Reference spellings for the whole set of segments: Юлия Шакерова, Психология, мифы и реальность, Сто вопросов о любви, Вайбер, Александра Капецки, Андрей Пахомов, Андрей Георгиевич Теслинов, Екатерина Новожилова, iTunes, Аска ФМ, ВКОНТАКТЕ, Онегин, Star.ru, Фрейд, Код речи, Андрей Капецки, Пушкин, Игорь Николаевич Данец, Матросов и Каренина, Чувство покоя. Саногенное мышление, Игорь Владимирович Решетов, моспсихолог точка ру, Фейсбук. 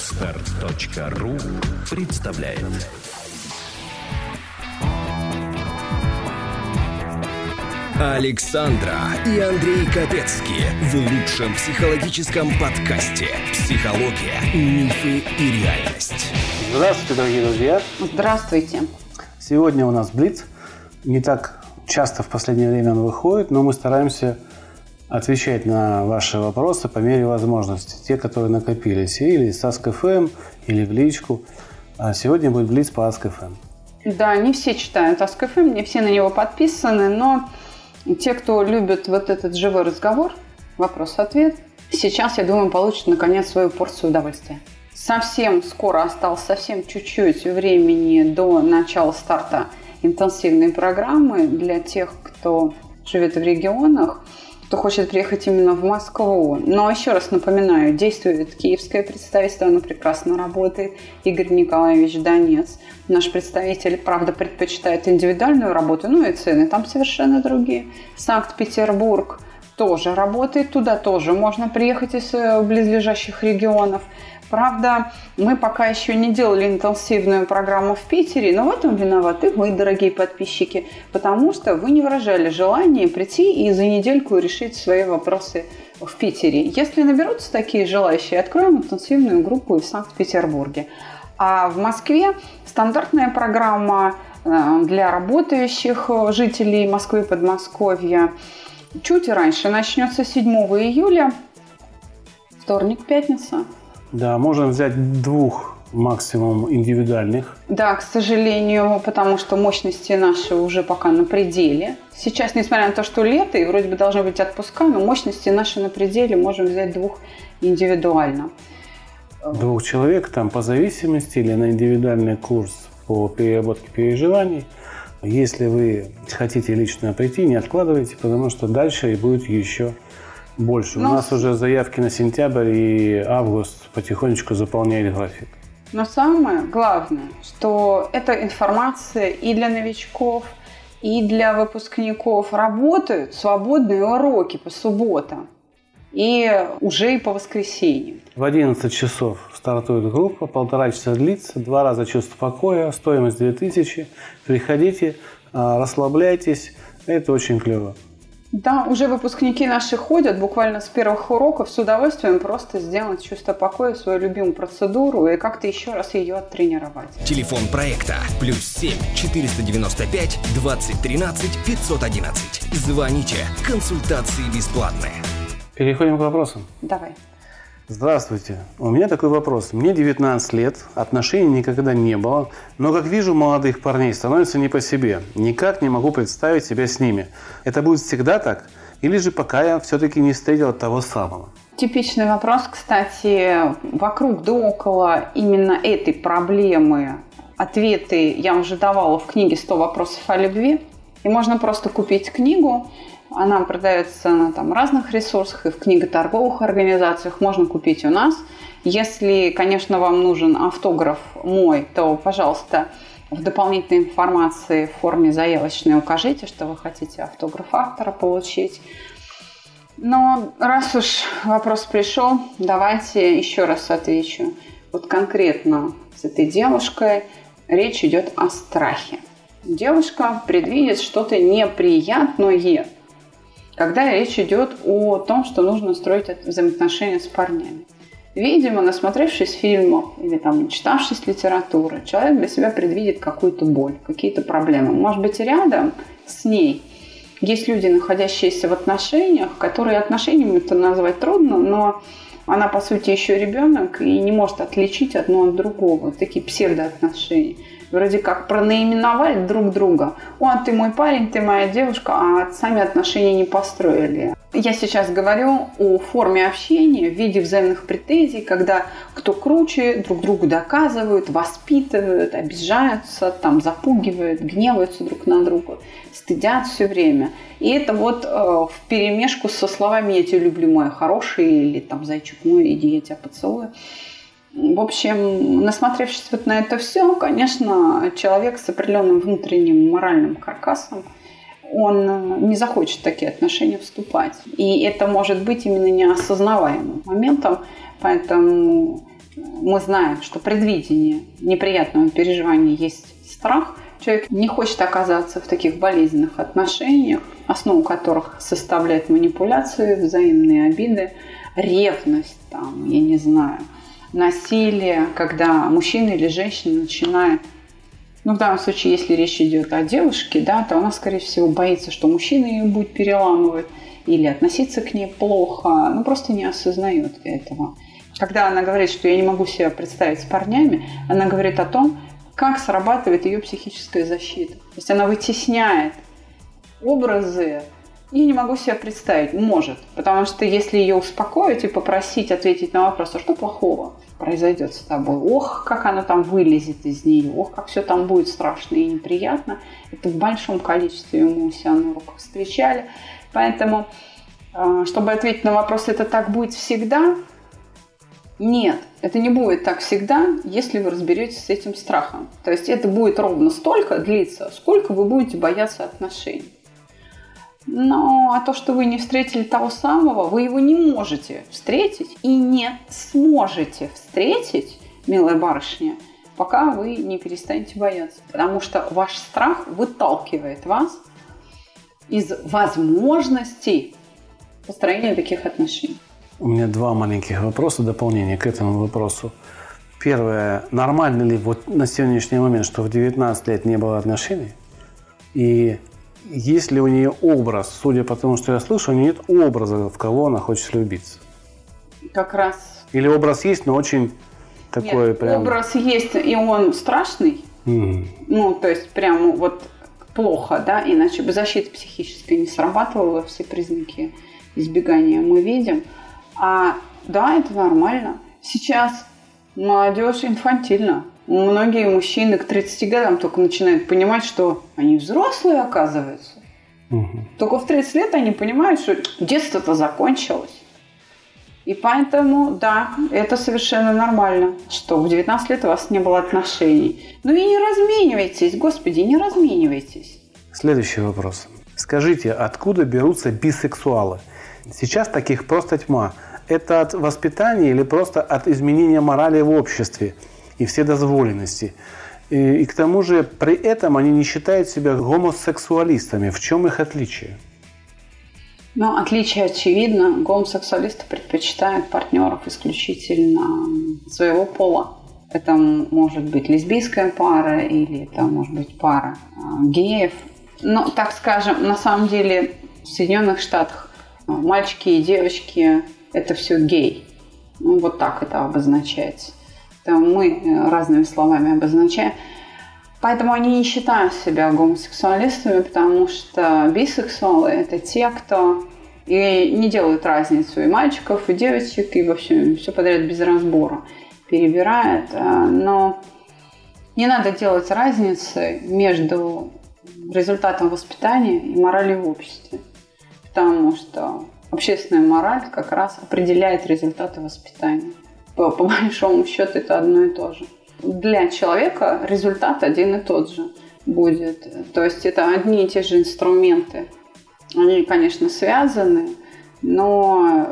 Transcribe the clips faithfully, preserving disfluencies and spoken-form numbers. стар точка ру представляет. Александра и Андрей Капецки в лучшем психологическом подкасте «Психология, мифы и реальность». Здравствуйте, дорогие друзья. Здравствуйте. Сегодня у нас блиц. Не так часто в последнее время он выходит, но мы стараемся отвечать на ваши вопросы по мере возможности. Те, которые накопились или с Аска ФМ, или в личку. А сегодня будет блиц по Аска ФМ. Да, не все читают Аска ФМ, не все на него подписаны, но... И те, кто любит вот этот живой разговор, вопрос-ответ, сейчас, я думаю, получат, наконец, свою порцию удовольствия. Совсем скоро осталось совсем чуть-чуть времени до начала старта интенсивной программы для тех, кто живет в регионах, кто хочет приехать именно в Москву. Но еще раз напоминаю, действует киевское представительство, оно прекрасно работает. Игорь Николаевич Данец, наш представитель, правда, предпочитает индивидуальную работу, ну и цены там совершенно другие. Санкт-Петербург тоже работает, туда тоже можно приехать из близлежащих регионов. Правда, мы пока еще не делали интенсивную программу в Питере, но в этом виноваты вы, дорогие подписчики, потому что вы не выражали желание прийти и за недельку решить свои вопросы в Питере. Если наберутся такие желающие, откроем интенсивную группу и в Санкт-Петербурге. А в Москве стандартная программа для работающих жителей Москвы и Подмосковья чуть раньше начнется седьмого июля, вторник, пятница. Да, можем взять двух максимум индивидуальных. Да, к сожалению, потому что мощности наши уже пока на пределе. Сейчас, несмотря на то, что лето и вроде бы должны быть отпуска, но мощности наши на пределе, можем взять двух индивидуально. Двух человек там по зависимости или на индивидуальный курс по переработке переживаний. Если вы хотите лично прийти, не откладывайте, потому что дальше и будет еще больше. Но... У нас уже заявки на сентябрь и август потихонечку заполняют график. Но самое главное, что эта информация и для новичков, и для выпускников. Работают свободные уроки по субботам и уже и по воскресеньям. В одиннадцать часов стартует группа, полтора часа длится, два раза чувство покоя, стоимость две тысячи. Приходите, расслабляйтесь, это очень клево. Да, уже выпускники наши ходят буквально с первых уроков с удовольствием просто сделать чувство покоя, свою любимую процедуру и как-то еще раз ее оттренировать. Телефон проекта плюс семь четыреста девяносто пять двадцать тринадцать пятьсот одиннадцать. Звоните, консультации бесплатные. Переходим к вопросам. Давай. Здравствуйте. У меня такой вопрос. Мне девятнадцать лет, отношений никогда не было, но, как вижу, молодых парней становится не по себе. Никак не могу представить себя с ними. Это будет всегда так? Или же пока я все-таки не встретила того самого? Типичный вопрос, кстати, вокруг да около именно этой проблемы. Ответы я уже давала в книге «Сто вопросов о любви». И можно просто купить книгу. Она продается на там разных ресурсах и в книготорговых организациях. Можно купить у нас. Если, конечно, вам нужен автограф мой, то, пожалуйста, в дополнительной информации в форме заявочной укажите, что вы хотите автограф автора получить. Но раз уж вопрос пришел, давайте еще раз отвечу. Вот конкретно с этой девушкой речь идет о страхе. Девушка предвидит что-то неприятное, когда речь идет о том, что нужно строить взаимоотношения с парнями. Видимо, насмотревшись фильмов или там, начитавшись литературы, человек для себя предвидит какую-то боль, какие-то проблемы. Может быть, рядом с ней есть люди, находящиеся в отношениях, которые отношениями-то назвать трудно, но она, по сути, еще ребенок и не может отличить одно от другого. Такие псевдоотношения. Вроде как пронаименовали друг друга. «О, ты мой парень, ты моя девушка», а сами отношения не построили. Я сейчас говорю о форме общения в виде взаимных претензий, когда кто круче, друг другу доказывают, воспитывают, обижаются, там, запугивают, гневаются друг на друга, стыдят все время. И это вот э, вперемешку со словами «я тебя люблю, моя хорошая», или там «зайчик мой, иди, я тебя поцелую». В общем, насмотревшись вот на это все, конечно, человек с определенным внутренним моральным каркасом, он не захочет в такие отношения вступать. И это может быть именно неосознаваемым моментом. Поэтому Мы знаем, что предвидение неприятного переживания есть страх. Человек не хочет оказаться в таких болезненных отношениях, основу которых составляет манипуляции, взаимные обиды, ревность, там, я не знаю, насилие, когда мужчина или женщина начинает... Ну, в данном случае, если речь идет о девушке, да, то она, скорее всего, боится, что мужчина ее будет переламывать или относиться к ней плохо, ну, просто не осознает этого. Когда она говорит, что я не могу себя представить с парнями, она говорит о том, как срабатывает ее психическая защита. То есть она вытесняет образы, и не могу себя представить, может. Потому что если ее успокоить и попросить ответить на вопрос, а что плохого произойдет с тобой, ох, как она там вылезет из нее, ох, как все там будет страшно и неприятно, это в большом количестве мы у себя на руках встречали. Поэтому, чтобы ответить на вопрос, это так будет всегда, нет, это не будет так всегда, если вы разберетесь с этим страхом. То есть это будет ровно столько длиться, сколько вы будете бояться отношений. Но а то, что вы не встретили того самого, вы его не можете встретить и не сможете встретить, милая барышня, пока вы не перестанете бояться. Потому что ваш страх выталкивает вас из возможностей построения таких отношений. У меня два маленьких вопроса, дополнение к этому вопросу. Первое. Нормально ли вот на сегодняшний момент, что в девятнадцать лет не было отношений? И... Есть ли у нее образ? Судя по тому, что я слышу, у нее нет образа, в кого она хочет влюбиться. Как раз. Или образ есть, но очень такой нет, прям... образ есть, и он страшный. Mm. Ну, то есть прям вот плохо, да, иначе бы защита психическая не срабатывала, все признаки избегания мы видим. А да, это нормально. Сейчас молодежь инфантильна. Многие мужчины к тридцати годам только начинают понимать, что они взрослые, оказывается. Угу. Только в тридцать лет они понимают, что детство-то закончилось. И поэтому, да, это совершенно нормально, что в девятнадцать лет у вас не было отношений. Ну и не разменивайтесь, господи, не разменивайтесь. Следующий вопрос. Скажите, откуда берутся бисексуалы? Сейчас таких просто тьма. Это от воспитания или просто от изменения морали в обществе? И все дозволенности. И, и к тому же при этом они не считают себя гомосексуалистами. В чем их отличие? Ну, отличие очевидно. Гомосексуалисты предпочитают партнеров исключительно своего пола. Это может быть лесбийская пара или это может быть пара геев. Но, так скажем, на самом деле в Соединенных Штатах мальчики и девочки – это все гей. Ну, вот так это обозначается. Мы разными словами обозначаем. Поэтому они не считают себя гомосексуалистами, потому что бисексуалы – это те, кто и не делают разницу и мальчиков, и девочек, и вообще все подряд без разбора перебирает. Но не надо делать разницы между результатом воспитания и моралью в обществе, потому что общественная мораль как раз определяет результаты воспитания. По большому счету это одно и то же. Для человека результат один и тот же будет. То есть это одни и те же инструменты. Они, конечно, связаны, но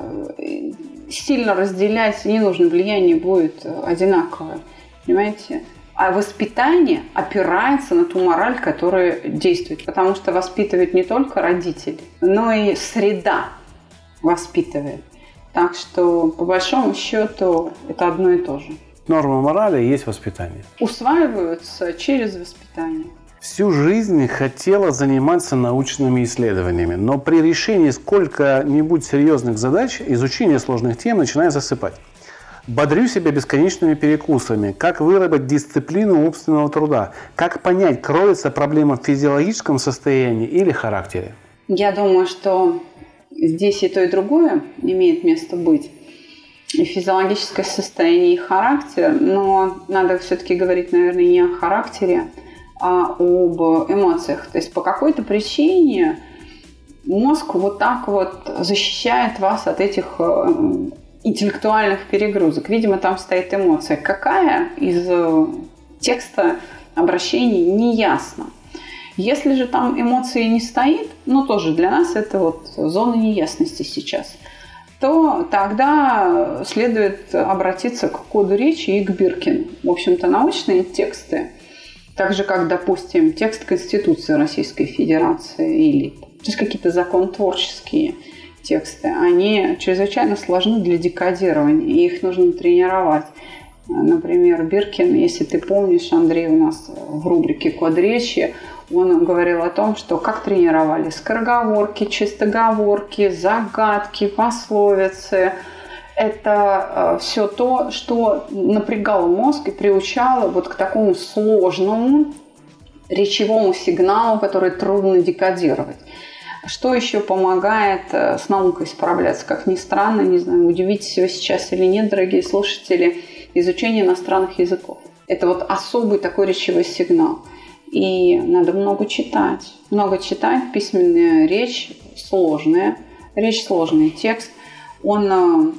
сильно разделять не нужно, влияние будет одинаковое. Понимаете? А воспитание опирается на ту мораль, которая действует. Потому что воспитывают не только родители, но и среда воспитывает. Так что, по большому счету, это одно и то же. Норма морали есть воспитание. Усваиваются через воспитание. Всю жизнь хотела заниматься научными исследованиями, но при решении сколько-нибудь серьезных задач изучение сложных тем начинаю засыпать. Бодрю себя бесконечными перекусами. Как выработать дисциплину умственного труда? Как понять, кроется проблема в физиологическом состоянии или характере? Я думаю, что... Здесь и то, и другое имеет место быть. И физиологическое состояние, и характер. Но надо все-таки говорить, наверное, не о характере, а об эмоциях. То есть по какой-то причине мозг вот так вот защищает вас от этих интеллектуальных перегрузок. Видимо, там стоит эмоция. Какая из текста обращений не ясно. Если же там эмоции не стоит, ну тоже для нас это вот зона неясности сейчас, то тогда следует обратиться к коду речи и к Биркину. В общем-то, научные тексты, так же как, допустим, текст Конституции Российской Федерации или то есть какие-то законотворческие тексты, они чрезвычайно сложны для декодирования, и их нужно тренировать. Например, Биркин, если ты помнишь, Андрей у нас в рубрике «Код речи», он говорил о том, что как тренировали скороговорки, чистоговорки, загадки, пословицы. Это все то, что напрягало мозг и приучало вот к такому сложному речевому сигналу, который трудно декодировать. Что еще помогает с наукой справляться? Как ни странно, не знаю, удивитесь вы сейчас или нет, дорогие слушатели, изучение иностранных языков. Это вот особый такой речевой сигнал. И надо много читать. Много читать, письменная речь сложная. Речь сложный, текст. Он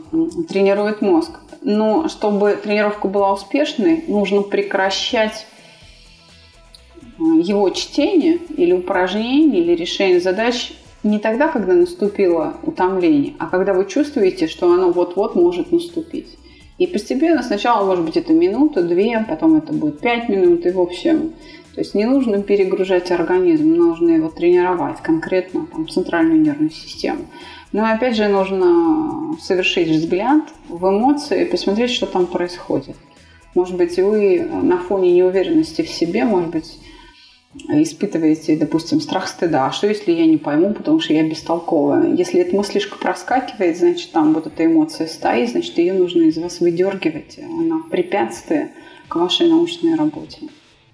тренирует мозг. Но чтобы тренировка была успешной, нужно прекращать его чтение или упражнение, или решение задач не тогда, когда наступило утомление, а когда вы чувствуете, что оно вот-вот может наступить. И постепенно, сначала, может быть, это минута, две, потом это будет пять минут, и в общем... То есть не нужно перегружать организм, нужно его тренировать, конкретно там, центральную нервную систему. Но опять же нужно совершить взгляд в эмоции и посмотреть, что там происходит. Может быть, вы на фоне неуверенности в себе, может быть, испытываете, допустим, страх стыда. А что, если я не пойму, потому что я бестолковая? Если эта мыслишка проскакивает, значит, там вот эта эмоция стоит, значит, ее нужно из вас выдергивать. Она препятствие к вашей научной работе.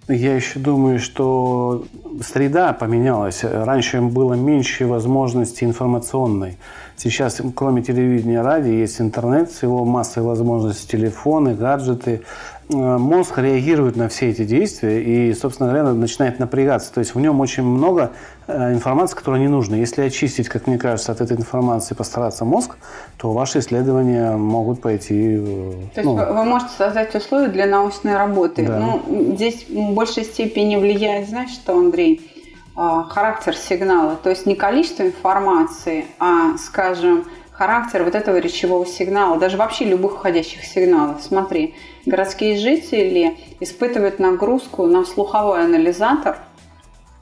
Я еще думаю, что среда поменялась. Раньше было меньше возможностей информационной. Сейчас, кроме телевидения и радио, есть интернет, с его массой возможностей, телефоны, гаджеты. Мозг реагирует на все эти действия и, собственно говоря, начинает напрягаться. То есть в нем очень много информации, которая не нужна. Если очистить, как мне кажется, от этой информации, постараться мозг, то ваши исследования могут пойти... То ну, есть вы можете создать условия для научной работы. Да. Ну, здесь в большей степени влияет, знаешь что, Андрей, характер сигнала. То есть не количество информации, а, скажем, характер вот этого речевого сигнала, даже вообще любых входящих сигналов. Смотри, городские жители испытывают нагрузку на слуховой анализатор,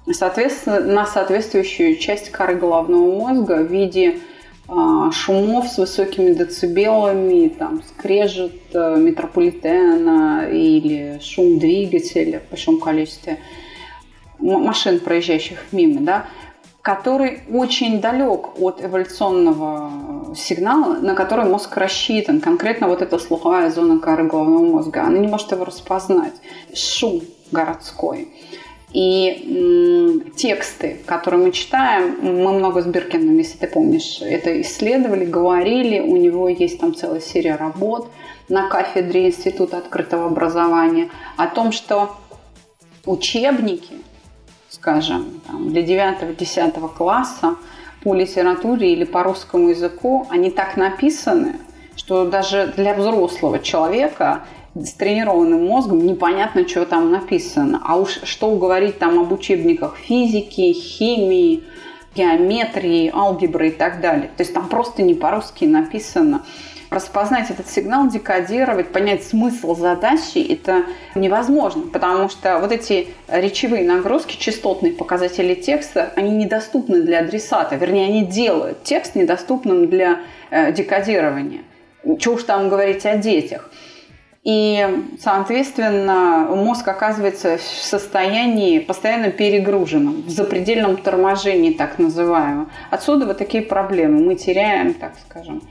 соответственно, на соответствующую часть коры головного мозга в виде э, шумов с высокими децибелами, там, скрежет э, метрополитена или шум двигателя в большом количестве машин, проезжающих мимо, да, который очень далек от эволюционного сигнала, на который мозг рассчитан. Конкретно вот эта слуховая зона коры головного мозга, она не может его распознать. Шум городской. И м, тексты, которые мы читаем, мы много с Биркиным, если ты помнишь, это исследовали, говорили. У него есть там целая серия работ на кафедре Института открытого образования о том, что учебники, скажем, там, для девятого-десятого класса по литературе или по русскому языку, они так написаны, что даже для взрослого человека с тренированным мозгом непонятно, что там написано. А уж что говорить там об учебниках физики, химии, геометрии, алгебры и так далее. То есть там просто не по-русски написано. Распознать этот сигнал, декодировать, понять смысл задачи – это невозможно, потому что вот эти речевые нагрузки, частотные показатели текста, они недоступны для адресата, вернее, они делают текст недоступным для декодирования. Чего уж там говорить о детях. И, соответственно, мозг оказывается в состоянии постоянно перегруженном, в запредельном торможении, так называемом. Отсюда вот такие проблемы. Мы теряем, так скажем,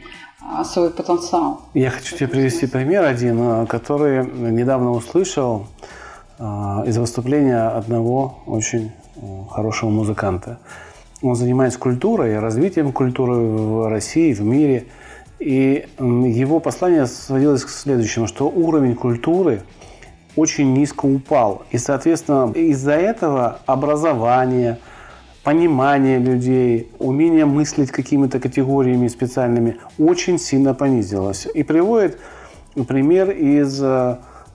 свой потенциал. Я хочу тебе привести пример один, который недавно услышал из выступления одного очень хорошего музыканта. Он занимается культурой, развитием культуры в России, в мире. И его послание сводилось к следующему, что уровень культуры очень низко упал. И, соответственно, из-за этого образование, понимание людей, умение мыслить какими-то категориями специальными очень сильно понизилось. И приводит пример из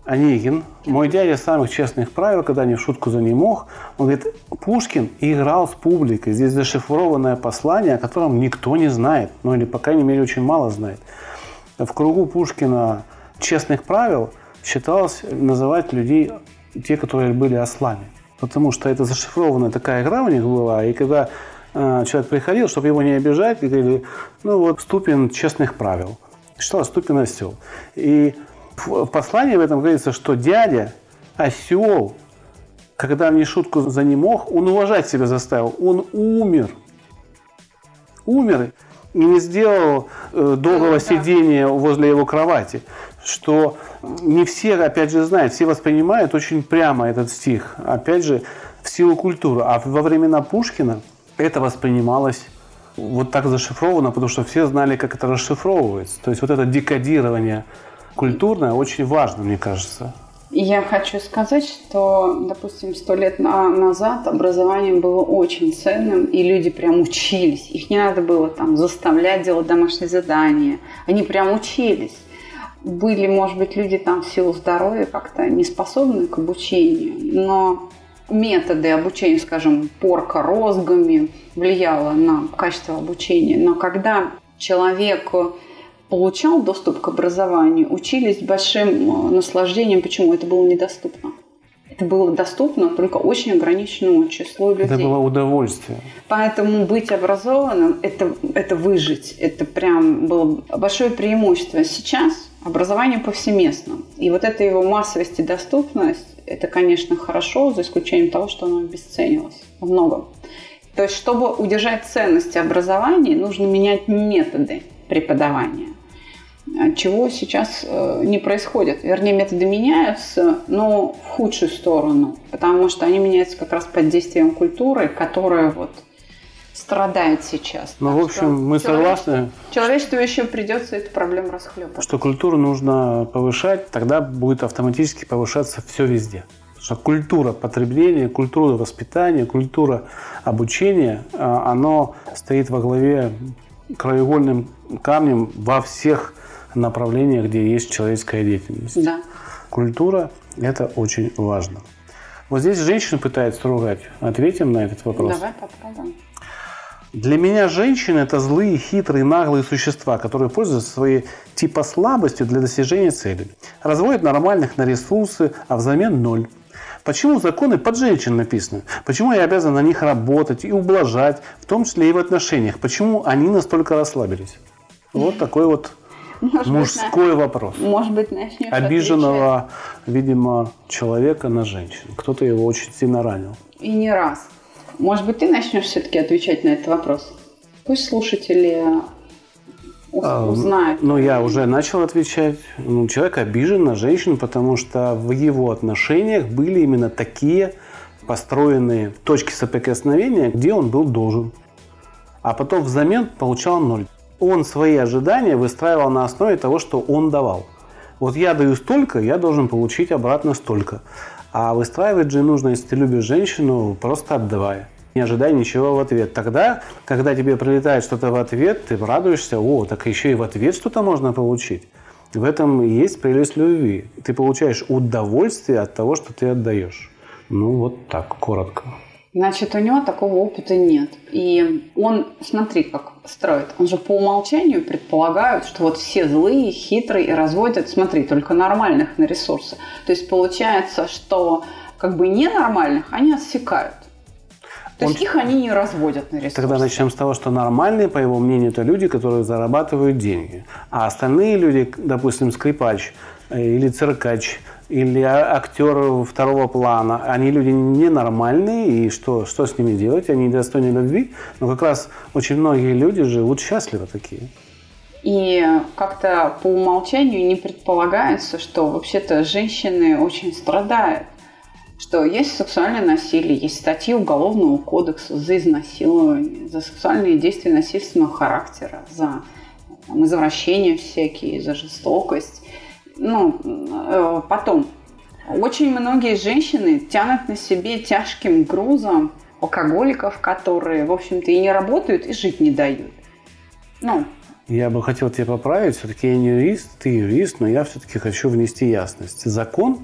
Онегин. Мой дядя из самых честных правил, когда не в шутку за ним мог, он говорит, Пушкин играл с публикой. Здесь зашифрованное послание, о котором никто не знает. Ну или, по крайней мере, очень мало знает. В кругу Пушкина честных правил считалось называть людей, те, которые были ослами. Потому что это зашифрованная такая игра у них была. И когда э, человек приходил, чтобы его не обижать, говорили, ну вот, Ступин честных правил. Считалось, Ступин осел. И в послании в этом говорится, что дядя осел, когда мне шутку за ним мог, он уважать себя заставил. Он умер. Умер и не сделал э, долгого сидения возле его кровати. Что не все, опять же, знают, все воспринимают очень прямо этот стих. Опять же, в силу культуры. А во времена Пушкина это воспринималось вот так зашифровано, потому что все знали, как это расшифровывается. То есть вот это декодирование культурное очень важно, мне кажется. Я хочу сказать, что, допустим, сто лет назад образование было очень ценным, и люди прям учились. Их не надо было там заставлять делать домашние задания. Они прям учились. Были, может быть, люди там в силу здоровья как-то не способны к обучению, но методы обучения, скажем, порка розгами влияла на качество обучения. Но когда человек получал доступ к образованию, учились с большим наслаждением. Почему? Это было недоступно. Это было доступно только очень ограниченному числу людей. Это было удовольствие. Поэтому быть образованным – это, это выжить. Это прям было большое преимущество. Сейчас образование повсеместно. И вот эта его массовость и доступность – это, конечно, хорошо, за исключением того, что оно обесценилось во многом. То есть, чтобы удержать ценности образования, нужно менять методы преподавания. Чего сейчас не происходит. Вернее, методы меняются, но в худшую сторону, потому что они меняются как раз под действием культуры, которая вот страдает сейчас. Ну, так в общем, мы человечеству, согласны. Человечеству еще придется эту проблему расхлебывать. Что культуру нужно повышать, тогда будет автоматически повышаться все везде. Потому что культура потребления, культура воспитания, культура обучения, оно стоит во главе краеугольным камнем во всех направлениях, где есть человеческая деятельность. Да. Культура – это очень важно. Вот здесь женщину пытаются ругать. Ответим на этот вопрос. Давай попробуем. Для меня женщины – это злые, хитрые, наглые существа, которые пользуются своей типа слабостью для достижения цели. Разводят нормальных на ресурсы, а взамен – ноль. Почему законы под женщин написаны? Почему я обязан на них работать и ублажать, в том числе и в отношениях? Почему они настолько расслабились? Вот такой вот Может мужской быть, вопрос. Может быть, начнешь обиженного, отвечать. Видимо, человека на женщин. Кто-то его очень сильно ранил. И не раз. Может быть, ты начнешь все-таки отвечать на этот вопрос? Пусть слушатели узнают. А, ну, я уже начал отвечать. Ну, человек обижен на женщин, потому что в его отношениях были именно такие построенные точки соприкосновения, где он был должен. А потом взамен получал ноль. Он свои ожидания выстраивал на основе того, что он давал. Вот я даю столько, я должен получить обратно столько. А выстраивать же нужно, если ты любишь женщину, просто отдавая. Не ожидай ничего в ответ. Тогда, когда тебе прилетает что-то в ответ, ты радуешься, о, так еще и в ответ что-то можно получить. В этом и есть прелесть любви. Ты получаешь удовольствие от того, что ты отдаешь. Ну, вот так, коротко. Значит, у него такого опыта нет. И он, смотри, как строит. Он же по умолчанию предполагает, что вот все злые, хитрые и разводят, смотри, только нормальных на ресурсы. То есть получается, что как бы ненормальных они отсекают. То он... есть их они не разводят на ресурсы. Тогда начнем с того, что нормальные, по его мнению, это люди, которые зарабатывают деньги. А остальные люди, допустим, скрипач или циркач, или актеры второго плана, они люди ненормальные, и что, что с ними делать? Они недостойны любви. Но как раз очень многие люди живут счастливо такие. И как-то по умолчанию не предполагается, что вообще-то женщины очень страдают. Что есть сексуальное насилие, есть статьи Уголовного кодекса за изнасилование, за сексуальные действия насильственного характера, за там, извращения всякие, за жестокость. Ну, потом, очень многие женщины тянут на себе тяжким грузом алкоголиков, которые, в общем-то, и не работают, и жить не дают. Ну, Я бы хотел тебя поправить. Все-таки я не юрист, ты юрист, но я все-таки хочу внести ясность. Закон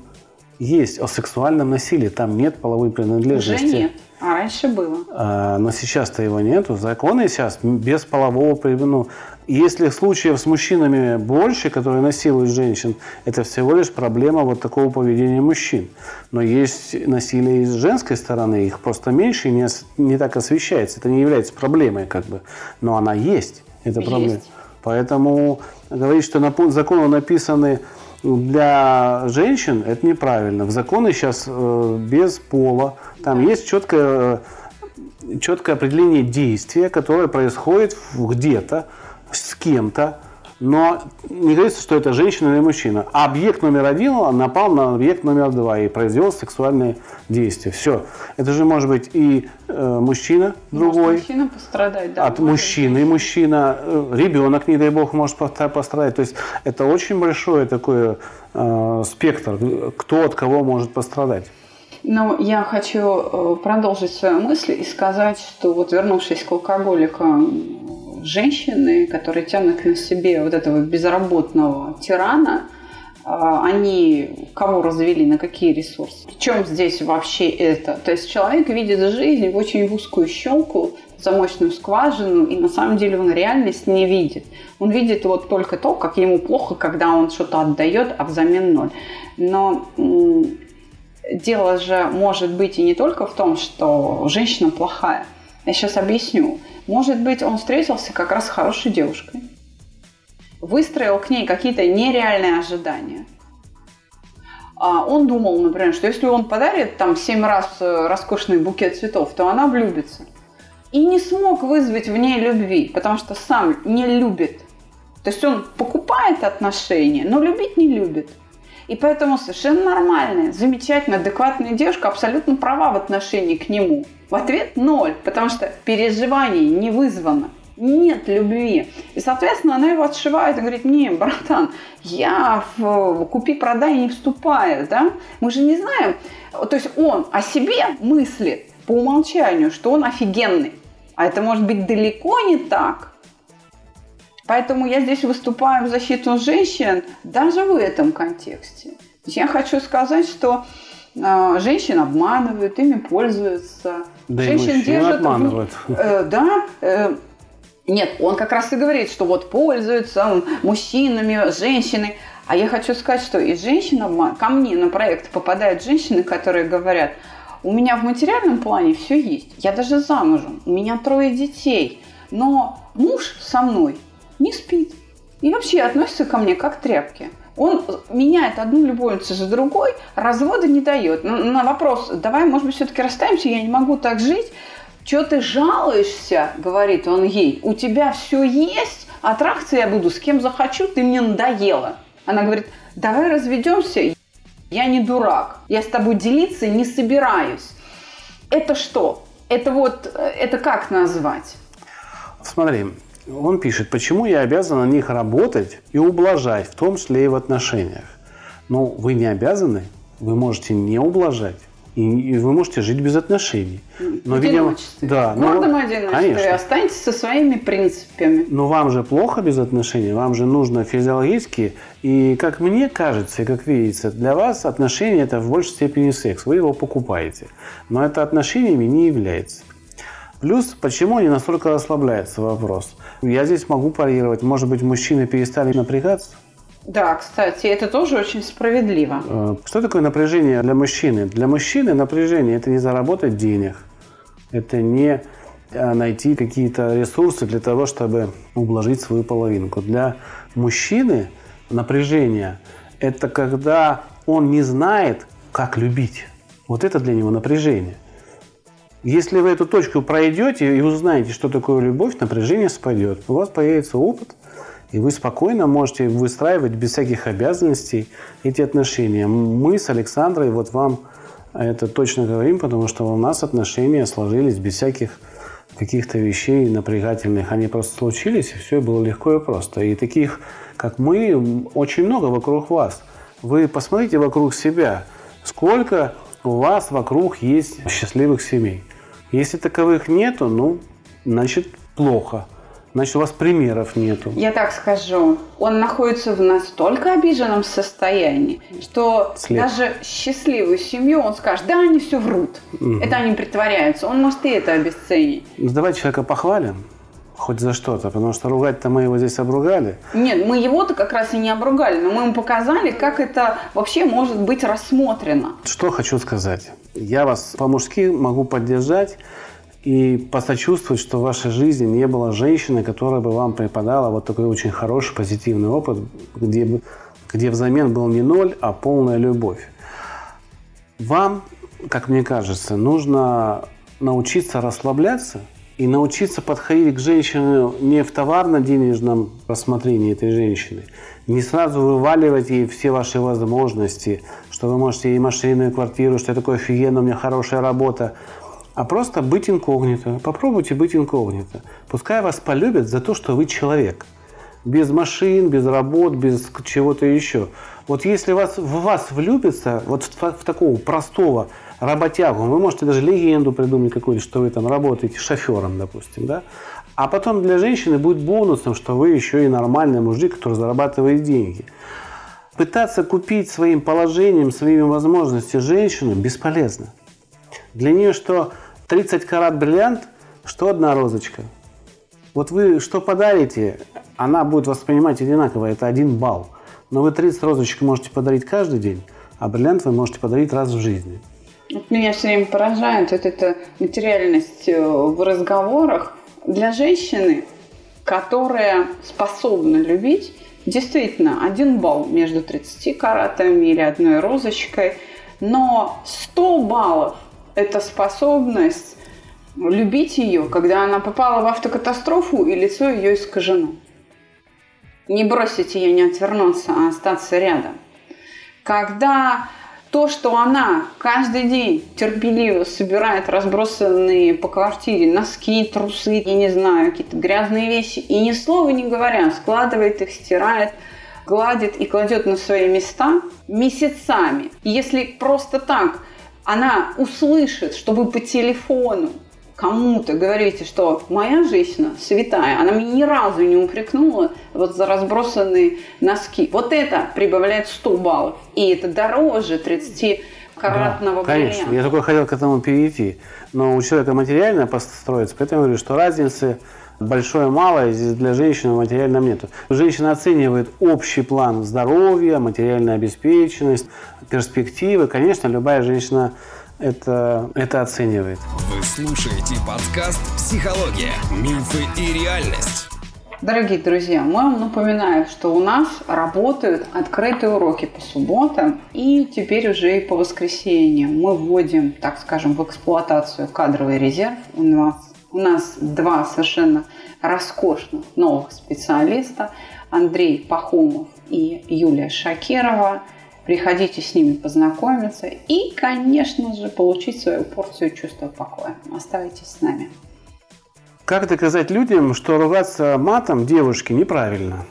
есть о сексуальном насилии, там нет половой принадлежности. Уже нет, а раньше было. А, но сейчас-то его нету. Законы сейчас без полового примену. Если случаев с мужчинами больше, которые насилуют женщин, это всего лишь проблема вот такого поведения мужчин. Но есть насилие и с женской стороны, их просто меньше и не, не так освещается. Это не является проблемой как бы, но она есть. Это проблема. Есть. Поэтому говорить, что на законы написаны для женщин, это неправильно. В законы сейчас э, без пола. Там да. есть четкое, четкое определение действия, которое происходит где-то, с кем-то. Но не говорится, что это женщина или мужчина. А объект номер один напал на объект номер два и произвел сексуальные действия. Все. Это же может быть и э, мужчина другой. Может мужчина пострадать, да. От мужчины и мужчина. Ребенок, не дай бог, может пострадать. То есть это очень большой такой э, спектр, кто от кого может пострадать. Но я хочу продолжить свою мысль и сказать, что вот вернувшись к алкоголикам, женщины, которые тянут на себе вот этого безработного тирана, они кого развели, на какие ресурсы? Причем здесь вообще это? То есть человек видит жизнь в очень узкую щелку, замочную скважину, и на самом деле он реальность не видит. Он видит вот только то, как ему плохо, когда он что-то отдает, а взамен ноль. Но дело же может быть и не только в том, что женщина плохая. Я сейчас объясню. Может быть, он встретился как раз с хорошей девушкой, выстроил к ней какие-то нереальные ожидания. Он думал, например, что если он подарит там семь раз роскошный букет цветов, то она влюбится. И не смог вызвать в ней любви, потому что сам не любит. То есть он покупает отношения, но любить не любит. И поэтому совершенно нормальная, замечательная, адекватная девушка абсолютно права в отношении к нему. В ответ ноль, потому что переживаний не вызвано, нет любви. И, соответственно, она его отшивает и говорит: не, братан, я в купи-продай не вступаю, да? Мы же не знаем. То есть он о себе мыслит по умолчанию, что он офигенный. А это может быть далеко не так. Поэтому я здесь выступаю в защиту женщин даже в этом контексте. Я хочу сказать, что э, женщин обманывают, ими пользуются. Да женщин и мужчин обманывают. Э, да, э, нет, он как раз и говорит, что вот пользуются мужчинами, женщины. А я хочу сказать, что и женщин обманывают. Ко мне на проект попадают женщины, которые говорят: у меня в материальном плане все есть. Я даже замужем, у меня трое детей, но муж со мной не спит. И вообще относится ко мне как к тряпке. Он меняет одну любовницу за другой, развода не дает. На, на вопрос: давай, может быть, все-таки расстанемся, я не могу так жить. Чего ты жалуешься, говорит он ей, у тебя все есть, а трахаться я буду с кем захочу, ты мне надоела. Она говорит: давай разведемся, я не дурак, я с тобой делиться не собираюсь. Это что? Это вот, это как назвать? Смотри. Он пишет: почему я обязан на них работать и ублажать, в том числе и в отношениях? Но вы не обязаны, вы можете не ублажать, и вы можете жить без отношений. Но, видимо, да, гордым одиночестве, останьтесь со своими принципами. Но вам же плохо без отношений, вам же нужно физиологически, и как мне кажется, и как видится, для вас отношения – это в большей степени секс, вы его покупаете, но это отношениями не является. Плюс, почему они настолько расслабляются, вопрос. Я здесь могу парировать. Может быть, мужчины перестали напрягаться? Да, кстати, это тоже очень справедливо. Что такое напряжение для мужчины? Для мужчины напряжение – это не заработать денег. Это не найти какие-то ресурсы для того, чтобы ублажить свою половинку. Для мужчины напряжение – это когда он не знает, как любить. Вот это для него напряжение. Если вы эту точку пройдете и узнаете, что такое любовь, напряжение спадет. У вас появится опыт, и вы спокойно можете выстраивать без всяких обязанностей эти отношения. Мы с Александрой вот вам это точно говорим, потому что у нас отношения сложились без всяких каких-то вещей напрягательных. Они просто случились, и все было легко и просто. И таких, как мы, очень много вокруг вас. Вы посмотрите вокруг себя, сколько у вас вокруг есть счастливых семей. Если таковых нету, ну, значит, плохо. Значит, у вас примеров нету. Я так скажу. Он находится в настолько обиженном состоянии, что След. даже счастливую семью он скажет: да, они все врут. Угу. Это они притворяются. Он может и это обесценить. Давайте человека похвалим. Хоть за что-то, потому что ругать-то мы его здесь обругали. Нет, мы его-то как раз и не обругали, но мы ему показали, как это вообще может быть рассмотрено. Что хочу сказать. Я вас по-мужски могу поддержать и посочувствовать, что в вашей жизни не было женщины, которая бы вам преподала вот такой очень хороший, позитивный опыт, где, где взамен был не ноль, а полная любовь. Вам, как мне кажется, нужно научиться расслабляться, и научиться подходить к женщине не в товарно-денежном рассмотрении этой женщины, не сразу вываливать ей все ваши возможности, что вы можете ей машину и квартиру, что я такой офигенно, у меня хорошая работа, а просто быть инкогнито. Попробуйте быть инкогнито. Пускай вас полюбят за то, что вы человек. Без машин, без работ, без чего-то еще. Вот если вас, в вас влюбится, вот в, в такого простого работягу, вы можете даже легенду придумать какую-то, что вы там работаете шофером, допустим, да? А потом для женщины будет бонусом, что вы еще и нормальный мужик, который зарабатывает деньги. Пытаться купить своим положением, своими возможностями женщину бесполезно. Для нее что тридцать карат бриллиант, что одна розочка. Вот вы что подарите, она будет воспринимать одинаково, это один балл. Но вы тридцать розочек можете подарить каждый день, а бриллиант вы можете подарить раз в жизни. Меня все время поражает вот эта материальность в разговорах. Для женщины, которая способна любить, действительно, один балл между тридцатью каратами или одной розочкой. Но сто баллов – это способность любить ее, когда она попала в автокатастрофу и лицо ее искажено. Не бросить ее, не отвернуться, а остаться рядом. Когда то, что она каждый день терпеливо собирает разбросанные по квартире носки, трусы, я не знаю, какие-то грязные вещи, и ни слова не говоря, складывает их, стирает, гладит и кладет на свои места месяцами. И если просто так она услышит, что вы по телефону кому-то говорите, что моя женщина святая, она меня ни разу не упрекнула вот за разбросанные носки. Вот это прибавляет сто баллов. И это дороже тридцатикаратного бриллианта. Да, конечно, я только хотел к этому перейти. Но у человека материально построится, поэтому я говорю, что разницы большое и малое здесь для женщины в материальном нету. Женщина оценивает общий план здоровья, материальную обеспеченность, перспективы. Конечно, любая женщина Это, это оценивает. Вы слушаете подкаст «Психология. Мифы и реальность». Дорогие друзья, мы вам напоминаем, что у нас работают открытые уроки по субботам и теперь уже и по воскресеньям. Мы вводим, так скажем, в эксплуатацию кадровый резерв. У нас, у нас два совершенно роскошных новых специалиста. Андрей Пахомов и Юлия Шакерова. Приходите с ними познакомиться и, конечно же, получить свою порцию чувства покоя. Оставайтесь с нами. Как доказать людям, что ругаться матом девушке неправильно?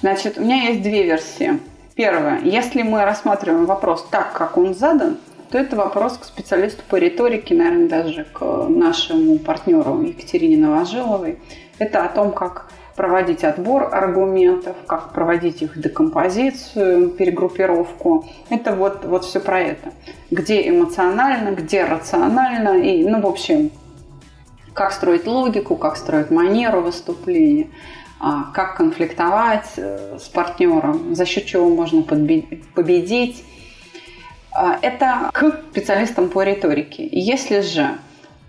Значит, у меня есть две версии. Первая. Если мы рассматриваем вопрос так, как он задан, то это вопрос к специалисту по риторике, наверное, даже к нашему партнеру Екатерине Новожиловой. Это о том, как проводить отбор аргументов, как проводить их декомпозицию, перегруппировку. Это вот, вот все про это. Где эмоционально, где рационально. И, ну, в общем, как строить логику, как строить манеру выступления, как конфликтовать с партнером, за счет чего можно победить. Это к специалистам по риторике. Если же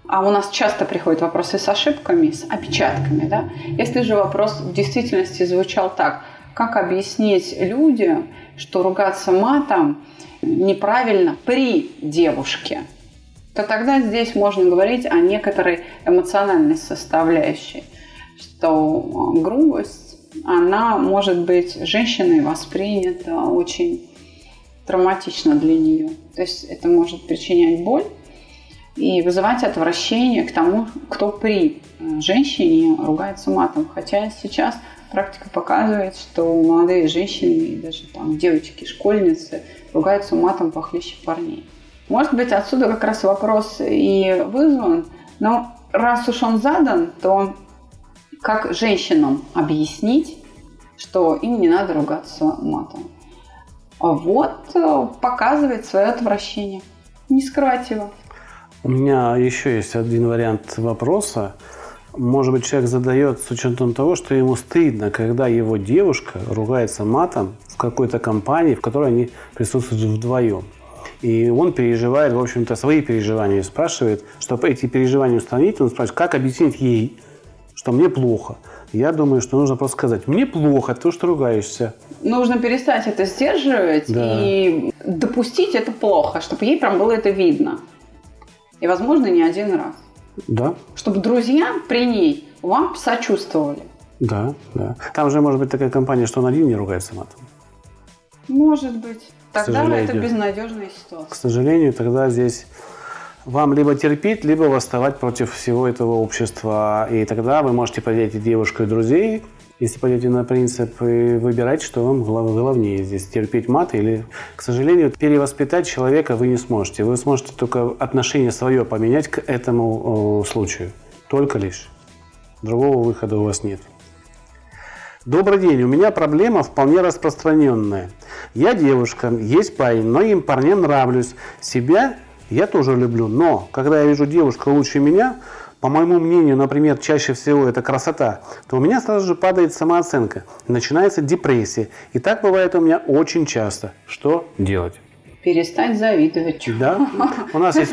А у нас часто приходят вопросы с ошибками, с опечатками, да? Если же вопрос в действительности звучал так: как объяснить людям, что ругаться матом неправильно при девушке, то тогда здесь можно говорить о некоторой эмоциональной составляющей, что грубость, она может быть женщиной воспринята очень травматично для нее. То есть это может причинять боль и вызывать отвращение к тому, кто при женщине ругается матом. Хотя сейчас практика показывает, что молодые женщины и даже там девочки, школьницы ругаются матом похлеще парней. Может быть, отсюда как раз вопрос и вызван, но раз уж он задан, то как женщинам объяснить, что им не надо ругаться матом? Вот показывает свое отвращение. Не скрывать его. У меня еще есть один вариант вопроса. Может быть, человек задает с учетом того, что ему стыдно, когда его девушка ругается матом в какой-то компании, в которой они присутствуют вдвоем. И он переживает, в общем-то, свои переживания. И спрашивает, чтобы эти переживания устранить, он спрашивает, как объяснить ей, что мне плохо. Я думаю, что нужно просто сказать, мне плохо, ты уж ругаешься. Нужно перестать это сдерживать, да, и допустить это плохо, чтобы ей прям было это видно. И, возможно, не один раз. Да. Чтобы друзья при ней вам сочувствовали. Да, да. Там же может быть такая компания, что он один не ругается матом. Может быть. Тогда это безнадежная ситуация. К сожалению, тогда здесь вам либо терпеть, либо восставать против всего этого общества. И тогда вы можете поделить девушку и друзей, если пойдете на принцип, и выбирать, что вам главнее здесь, терпеть мат или, к сожалению, перевоспитать человека вы не сможете. Вы сможете только отношение свое поменять к этому э, случаю. Только лишь. Другого выхода у вас нет. Добрый день. У меня проблема вполне распространенная. Я девушка, есть парень, но им парням нравлюсь. Себя я тоже люблю, но когда я вижу девушку лучше меня, по моему мнению, например, чаще всего это красота, то у меня сразу же падает самооценка, начинается депрессия. И так бывает у меня очень часто. Что делать? Перестать завидовать. Да. У нас есть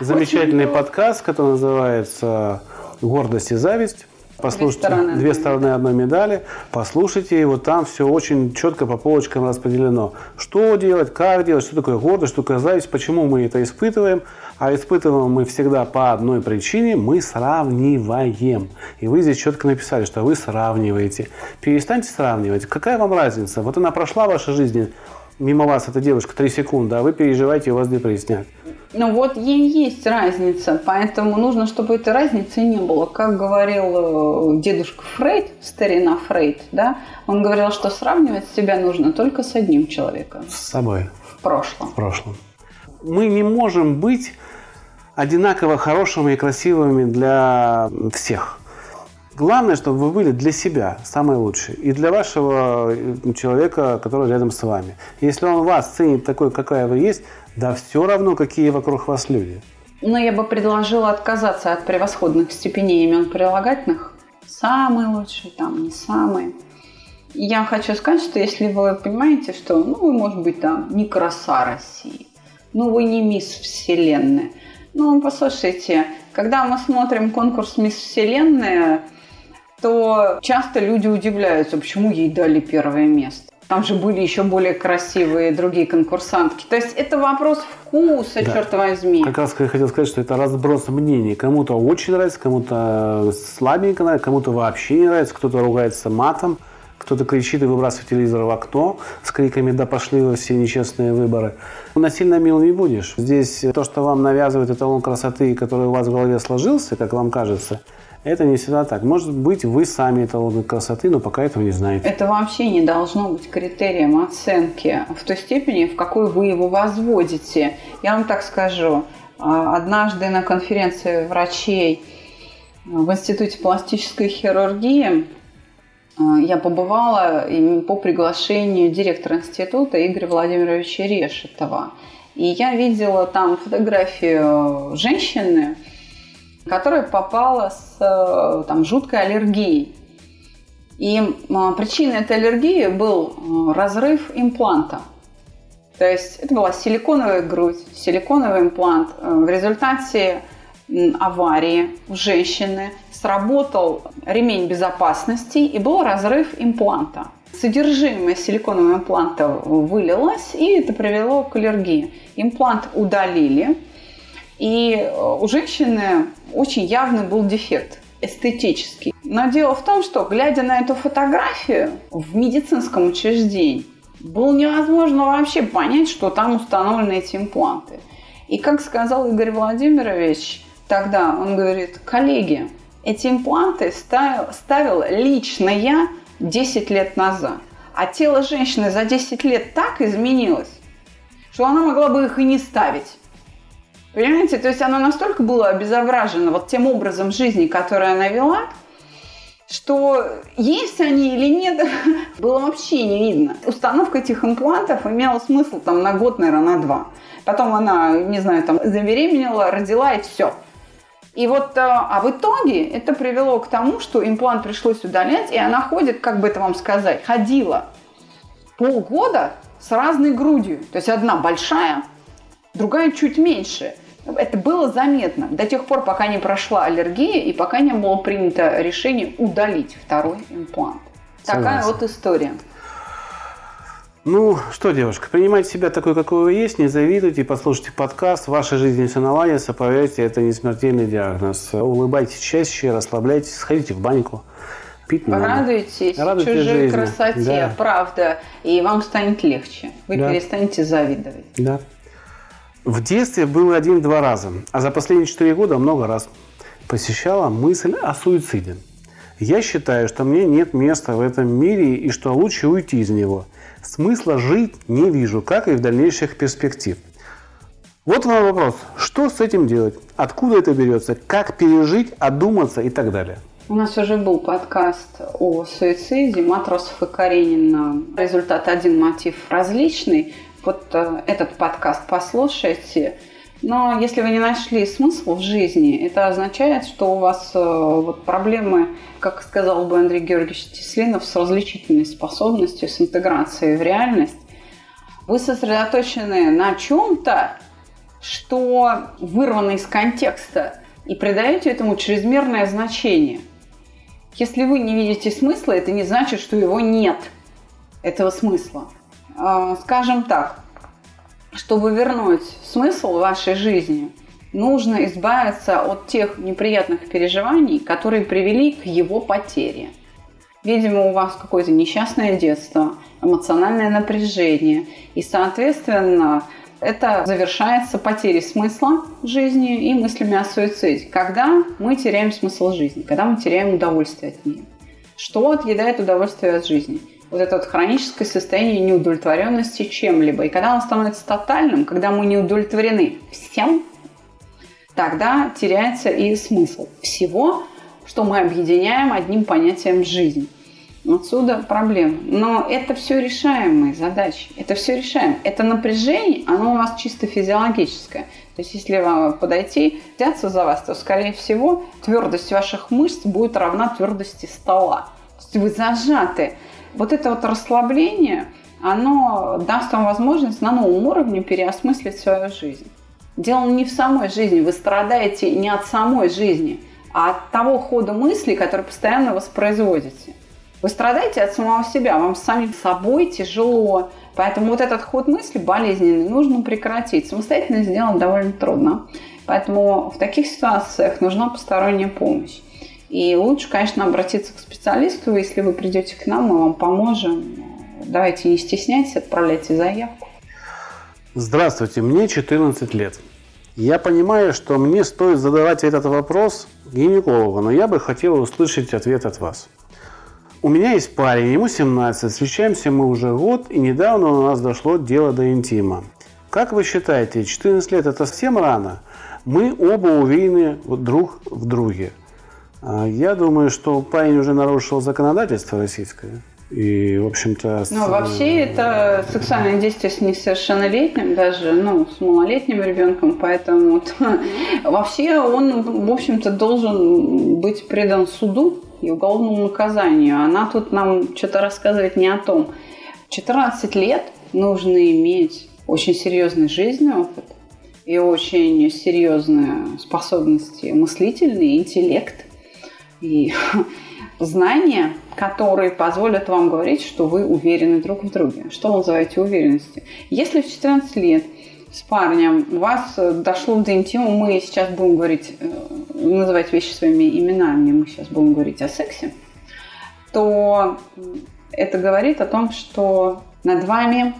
замечательный подкаст, который называется «Гордость и зависть». Послушайте, две стороны, две стороны одной медали. Послушайте, и вот там все очень четко по полочкам распределено. Что делать, как делать, что такое гордость, что такое зависть, почему мы это испытываем. А испытываем мы всегда по одной причине – мы сравниваем. И вы здесь четко написали, что вы сравниваете. Перестаньте сравнивать. Какая вам разница? Вот она прошла в вашей жизни, мимо вас эта девушка, три секунды, а вы переживаете, у вас депрессия. Ну вот ей есть разница, поэтому нужно, чтобы этой разницы не было. Как говорил дедушка Фрейд, старина Фрейд, да, он говорил, что сравнивать себя нужно только с одним человеком. С собой. В прошлом. В прошлом. Мы не можем быть одинаково хорошими и красивыми для всех. Главное, чтобы вы были для себя самые лучшие и для вашего человека, который рядом с вами. Если он вас ценит такой, какая вы есть, да все равно, какие вокруг вас люди. Но я бы предложила отказаться от превосходных степеней имен прилагательных. Самые лучшие, там, не самые. Я хочу сказать, что если вы понимаете, что, ну, вы, может быть, там, не краса России, ну, вы не мисс Вселенная. Ну, послушайте, когда мы смотрим конкурс «Мисс Вселенная», то часто люди удивляются, почему ей дали первое место. Там же были еще более красивые другие конкурсантки. То есть это вопрос вкуса, да, черт возьми. Как раз я хотел сказать, что это разброс мнений. Кому-то очень нравится, кому-то слабенько нравится, кому-то вообще не нравится, кто-то ругается матом, кто-то кричит и выбрасывает телевизор в окно с криками «Да пошли вы все нечестные выборы». Насильно мил не будешь. Здесь то, что вам навязывает эталон красоты, который у вас в голове сложился, как вам кажется, это не всегда так. Может быть, вы сами эталоны красоты, но пока этого не знаете. Это вообще не должно быть критерием оценки в той степени, в какой вы его возводите. Я вам так скажу. Однажды на конференции врачей в Институте пластической хирургии я побывала по приглашению директора института Игоря Владимировича Решетова. И я видела там фотографию женщины, которая попала с там, жуткой аллергией. И причиной этой аллергии был разрыв импланта. То есть это была силиконовая грудь, силиконовый имплант. В результате аварии у женщины сработал ремень безопасности и был разрыв импланта. Содержимое силиконового импланта вылилось, и это привело к аллергии. Имплант удалили, и у женщины очень явный был дефект эстетический. Но дело в том, что, глядя на эту фотографию в медицинском учреждении, было невозможно вообще понять, что там установлены эти импланты. И как сказал Игорь Владимирович тогда, он говорит: коллеги, эти импланты ставил, ставил лично я десять лет назад. А тело женщины за десять лет так изменилось, что она могла бы их и не ставить. Понимаете, то есть она настолько была обезображена вот тем образом жизни, который она вела, что есть они или нет, было вообще не видно. Установка этих имплантов имела смысл там на год, наверное, на два. Потом она, не знаю, там забеременела, родила и все. И вот, а в итоге это привело к тому, что имплант пришлось удалять, и она ходит, как бы это вам сказать, ходила полгода с разной грудью. То есть одна большая, другая чуть меньше. Это было заметно до тех пор, пока не прошла аллергия и пока не было принято решение удалить второй имплант. Согласен. Такая вот история. Ну что, девушка, принимайте себя такой, какой вы есть, не завидуйте, послушайте подкаст, в вашей жизни все наладится, поверьте, это не смертельный диагноз. Улыбайтесь чаще, расслабляйтесь, сходите в баньку, пить надо. Радуйтесь, радуйтесь чужой жизни. Красоте, да. Правда, и вам станет легче, вы да. перестанете завидовать. Да. В детстве было один-два раза, а за последние четыре года много раз посещала мысль о суициде. Я считаю, что мне нет места в этом мире и что лучше уйти из него. Смысла жить не вижу, как и в дальнейших перспектив. Вот вам вопрос. Что с этим делать? Откуда это берется? Как пережить, одуматься и так далее? У нас уже был подкаст о суициде Матросов и Каренина. Результат один, мотив различный. Вот этот подкаст послушайте. Но если вы не нашли смысл в жизни, это означает, что у вас вот, проблемы, как сказал бы Андрей Георгиевич Теслинов, с различительной способностью, с интеграцией в реальность. Вы сосредоточены на чем-то, что вырвано из контекста, и придаете этому чрезмерное значение. Если вы не видите смысла, это не значит, что его нет, этого смысла. Скажем так, чтобы вернуть смысл вашей жизни, нужно избавиться от тех неприятных переживаний, которые привели к его потере. Видимо, у вас какое-то несчастное детство, эмоциональное напряжение, и, соответственно, это завершается потерей смысла жизни и мыслями о суициде. Когда мы теряем смысл жизни, когда мы теряем удовольствие от нее. Что отъедает удовольствие от жизни? Вот это вот хроническое состояние неудовлетворенности чем-либо. И когда оно становится тотальным, когда мы не удовлетворены всем, тогда теряется и смысл всего, что мы объединяем одним понятием «жизнь». Отсюда проблема. Но это все решаемые задачи. Это все решаемо. Это напряжение, оно у вас чисто физиологическое. То есть если вам подойти, взяться за вас, то, скорее всего, твердость ваших мышц будет равна твердости стола. То есть вы зажаты. Вот это вот расслабление, оно даст вам возможность на новом уровне переосмыслить свою жизнь. Дело не в самой жизни. Вы страдаете не от самой жизни, а от того хода мыслей, который постоянно воспроизводите. Вы страдаете от самого себя, вам самим собой тяжело. Поэтому вот этот ход мысли болезненный нужно прекратить. Самостоятельно сделать довольно трудно. Поэтому в таких ситуациях нужна посторонняя помощь. И лучше, конечно, обратиться к специалисту. Если вы придете к нам, мы вам поможем. Давайте не стесняйтесь, отправляйте заявку. Здравствуйте, мне четырнадцать лет. Я понимаю, что мне стоит задавать этот вопрос гинекологу, но я бы хотела услышать ответ от вас. У меня есть парень, ему семнадцать, встречаемся мы уже год, и недавно у нас дошло дело до интима. Как вы считаете, четырнадцать лет – это совсем рано? Мы оба уверены друг в друге. Я думаю, что парень уже нарушил законодательство российское. И, в общем-то... Ну, вообще, это сексуальное действие с несовершеннолетним, даже, ну, с малолетним ребенком, поэтому... Вообще, он, в общем-то, должен быть предан суду и уголовному наказанию. Она тут нам что-то рассказывает не о том. четырнадцать лет нужно иметь очень серьезный жизненный опыт и очень серьезные способности мыслительные, интеллект. И знания, которые позволят вам говорить, что вы уверены друг в друге. Что вы называете уверенностью? Если в четырнадцать лет с парнем у вас дошло до интима, мы сейчас будем говорить, называть вещи своими именами, мы сейчас будем говорить о сексе, то это говорит о том, что над вами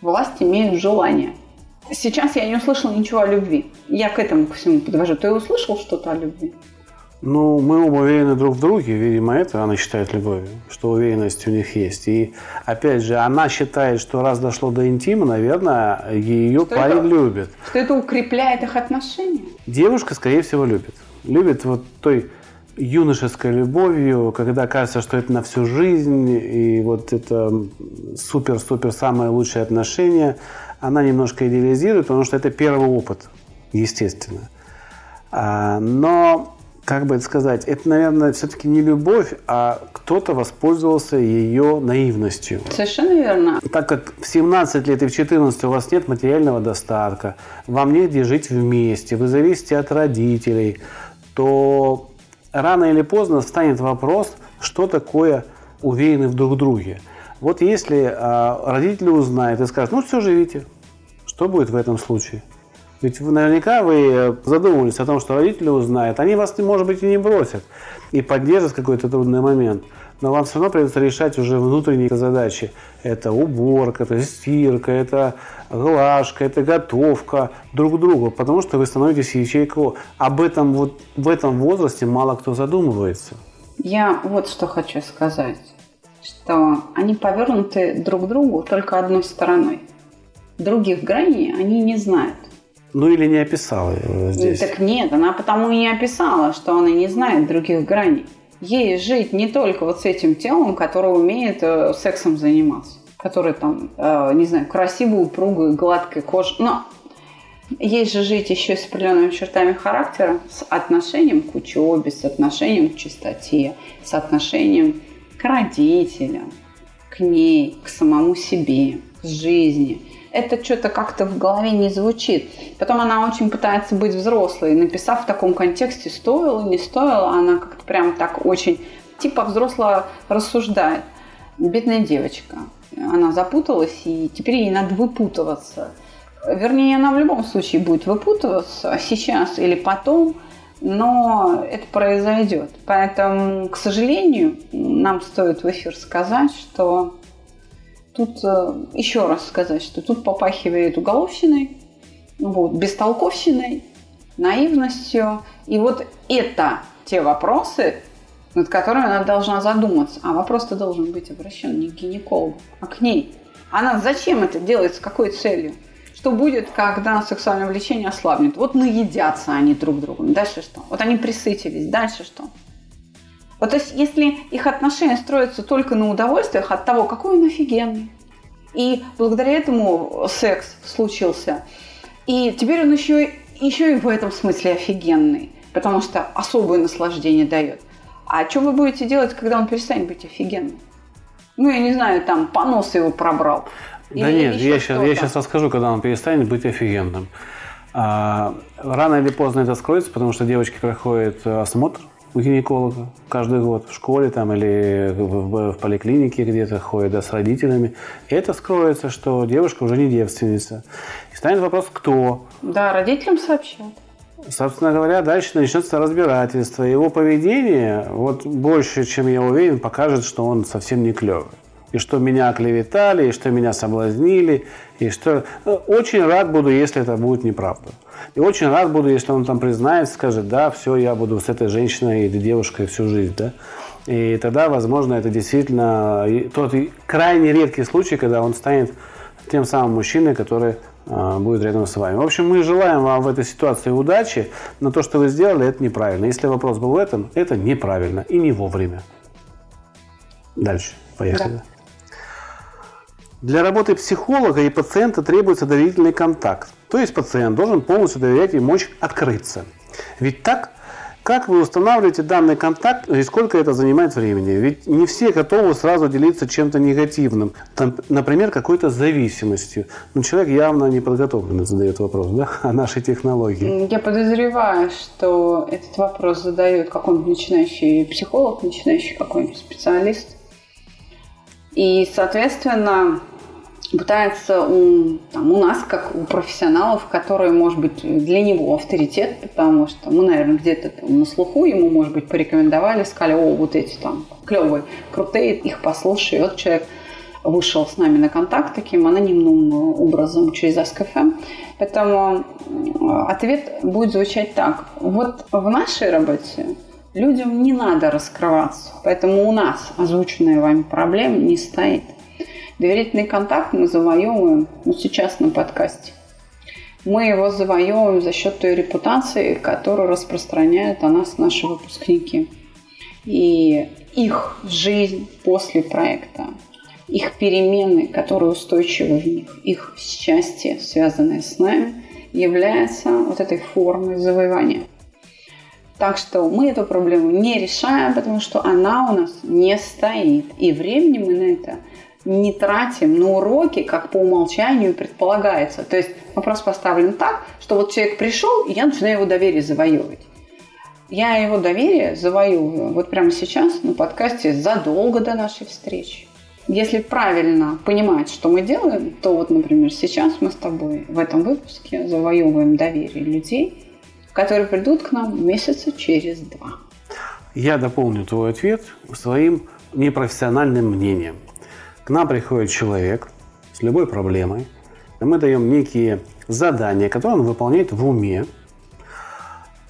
власть имеет желание. Сейчас я не услышала ничего о любви. Я к этому ко всему подвожу. Ты услышал что-то о любви? Ну, мы оба уверены друг в друге, видимо, это она считает любовью, что уверенность у них есть. И, опять же, она считает, что раз дошло до интима, наверное, ее что парень это, любит. Что это укрепляет их отношения? Девушка, скорее всего, любит. Любит вот той юношеской любовью, когда кажется, что это на всю жизнь, и вот это супер-супер самое лучшее отношение. Она немножко идеализирует, потому что это первый опыт, естественно. Но... Как бы это сказать? Это, наверное, все-таки не любовь, а кто-то воспользовался ее наивностью. Совершенно верно. Так как в семнадцать лет и в четырнадцать у вас нет материального достатка, вам негде жить вместе, вы зависите от родителей, то рано или поздно встанет вопрос, что такое уверены в друг друге. Вот если родители узнают и скажут, ну все, живите, что будет в этом случае? Ведь наверняка вы задумывались о том, что родители узнают. Они вас, может быть, и не бросят, и поддержат в какой-то трудный момент. Но вам все равно придется решать уже внутренние задачи. Это уборка, это стирка, это глажка, это готовка друг к другу. Потому что вы становитесь ячейкой. Об этом вот в этом возрасте мало кто задумывается. Я вот что хочу сказать. Что они повернуты друг к другу только одной стороной. Других граней они не знают. Ну или не описала здесь. Так нет, она потому и не описала, что она не знает других граней. Ей жить не только вот с этим телом, которое умеет э, сексом заниматься, которое там, э, не знаю, красивую, упругую, гладкой кожей. Но ей же жить еще с определенными чертами характера, с отношением к учебе, с отношением к чистоте, с отношением к родителям, к ней, к самому себе, к жизни. Это что-то как-то в голове не звучит. Потом она очень пытается быть взрослой, написав в таком контексте, стоило, не стоило. Она как-то прям так очень типа взросло рассуждает. Бедная девочка. Она запуталась, и теперь ей надо выпутываться. Вернее, она в любом случае будет выпутываться сейчас или потом, но это произойдет. Поэтому, к сожалению, нам стоит в эфир сказать, что... Тут еще раз сказать, что тут попахивает уголовщиной, вот, бестолковщиной, наивностью. И вот это те вопросы, над которыми она должна задуматься. А вопрос-то должен быть обращен не к гинекологу, а к ней. Она зачем это делает, с какой целью? Что будет, когда сексуальное влечение ослабнет? Вот наедятся они друг другом. Дальше что? Вот они присытились. Дальше что? Вот, то есть, если их отношения строятся только на удовольствиях от того, какой он офигенный, и благодаря этому секс случился, и теперь он еще, еще и в этом смысле офигенный, потому что особое наслаждение дает. А что вы будете делать, когда он перестанет быть офигенным? Ну, я не знаю, там, понос его пробрал. Да или нет, я сейчас, я сейчас расскажу, когда он перестанет быть офигенным. А, рано или поздно это скроется, потому что девочки проходят осмотр у гинеколога каждый год, в школе там, или в поликлинике где-то ходит, да, с родителями. И это скроется, что девушка уже не девственница. И станет вопрос, кто? Да, родителям сообщат. Собственно говоря, дальше начнется разбирательство. Его поведение, вот больше, чем я уверен, покажет, что он совсем не клевый. И что меня оклеветали, и что меня соблазнили, и что... Очень рад буду, если это будет неправда. И очень рад буду, если он там признается, скажет, да, все, я буду с этой женщиной или девушкой всю жизнь, да. И тогда, возможно, это действительно тот крайне редкий случай, когда он станет тем самым мужчиной, который будет рядом с вами. В общем, мы желаем вам в этой ситуации удачи, но то, что вы сделали, это неправильно. Если вопрос был в этом, это неправильно и не вовремя. Дальше. Поехали. Да. Для работы психолога и пациента требуется доверительный контакт. То есть пациент должен полностью доверять и мочь открыться. Ведь так, как вы устанавливаете данный контакт и сколько это занимает времени? Ведь не все готовы сразу делиться чем-то негативным, там, например, какой-то зависимостью. Но человек явно не подготовлен, задает вопрос, да, о нашей технологии. Я подозреваю, что этот вопрос задает какой-нибудь начинающий психолог, начинающий какой-нибудь специалист. И, соответственно, пытается у, там, у нас, как у профессионалов, которые, может быть, для него авторитет, потому что мы, наверное, где-то на слуху ему, может быть, порекомендовали, сказали, о, вот эти там клевые, крутые, их послушай. И вот человек вышел с нами на контакт таким анонимным образом через Аска эф эм. Поэтому ответ будет звучать так. Вот в нашей работе людям не надо раскрываться, поэтому у нас озвученная вами проблема не стоит. Доверительный контакт мы завоевываем, ну, сейчас на подкасте. Мы его завоевываем за счет той репутации, которую распространяют о нас наши выпускники. И их жизнь после проекта, их перемены, которые устойчивы в них, их счастье, связанное с нами, является вот этой формой завоевания. Так что мы эту проблему не решаем, потому что она у нас не стоит. И времени мы на это не тратим, на уроки, как по умолчанию предполагается. То есть вопрос поставлен так, что вот человек пришел, и я начинаю его доверие завоевывать. Я его доверие завоевываю вот прямо сейчас на подкасте задолго до нашей встречи. Если правильно понимать, что мы делаем, то вот, например, сейчас мы с тобой в этом выпуске завоевываем доверие людей, которые придут к нам месяца через два. Я дополню твой ответ своим непрофессиональным мнением. К нам приходит человек с любой проблемой, и мы даем некие задания, которые он выполняет в уме.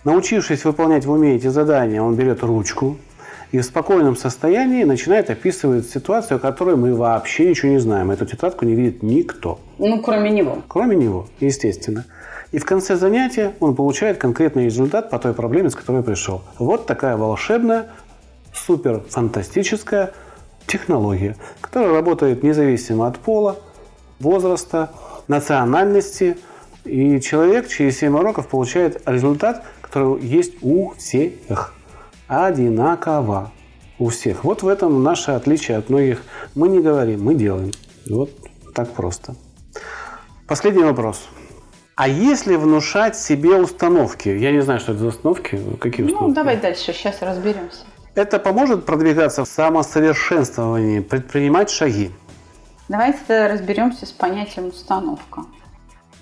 Научившись выполнять в уме эти задания, он берет ручку и в спокойном состоянии начинает описывать ситуацию, о которой мы вообще ничего не знаем. Эту тетрадку не видит никто. Ну, кроме него. Кроме него, естественно. И в конце занятия он получает конкретный результат по той проблеме, с которой пришел. Вот такая волшебная, суперфантастическая технология, которая работает независимо от пола, возраста, национальности. И человек через семь уроков получает результат, который есть у всех. Одинаково у всех. Вот в этом наше отличие от многих. Мы не говорим, мы делаем. Вот так просто. Последний вопрос. А если внушать себе установки? Я не знаю, что это за установки. Какие установки? Ну, давай дальше, сейчас разберемся. Это поможет продвигаться в самосовершенствовании, предпринимать шаги? Давайте разберемся с понятием установка.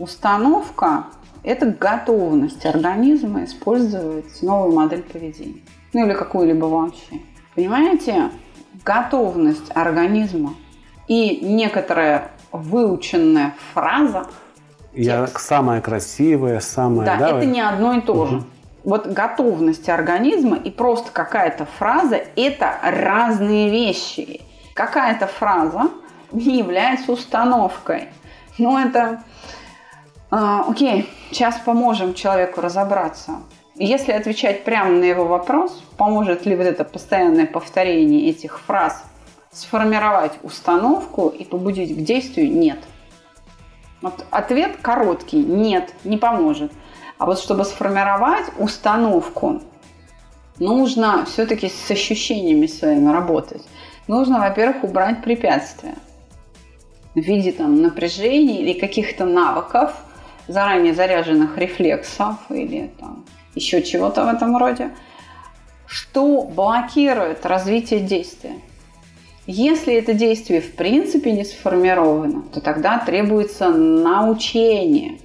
Установка – это готовность организма использовать новую модель поведения. Ну, или какую-либо вообще. Понимаете? Готовность организма и некоторая выученная фраза, Я текст. самая красивая, самая... Да, да это вы... не одно и то же. Угу. Вот готовность организма и просто какая-то фраза – это разные вещи. Какая-то фраза не является установкой. Ну, это... Э, окей, сейчас поможем человеку разобраться. Если отвечать прямо на его вопрос, поможет ли вот это постоянное повторение этих фраз сформировать установку и побудить к действию – нет. Вот ответ короткий – нет, не поможет. А вот чтобы сформировать установку, нужно все-таки с ощущениями своими работать. Нужно, во-первых, убрать препятствия в виде там, напряжений или каких-то навыков, заранее заряженных рефлексов или там, еще чего-то в этом роде, что блокирует развитие действия. Если это действие в принципе не сформировано, то тогда требуется научение,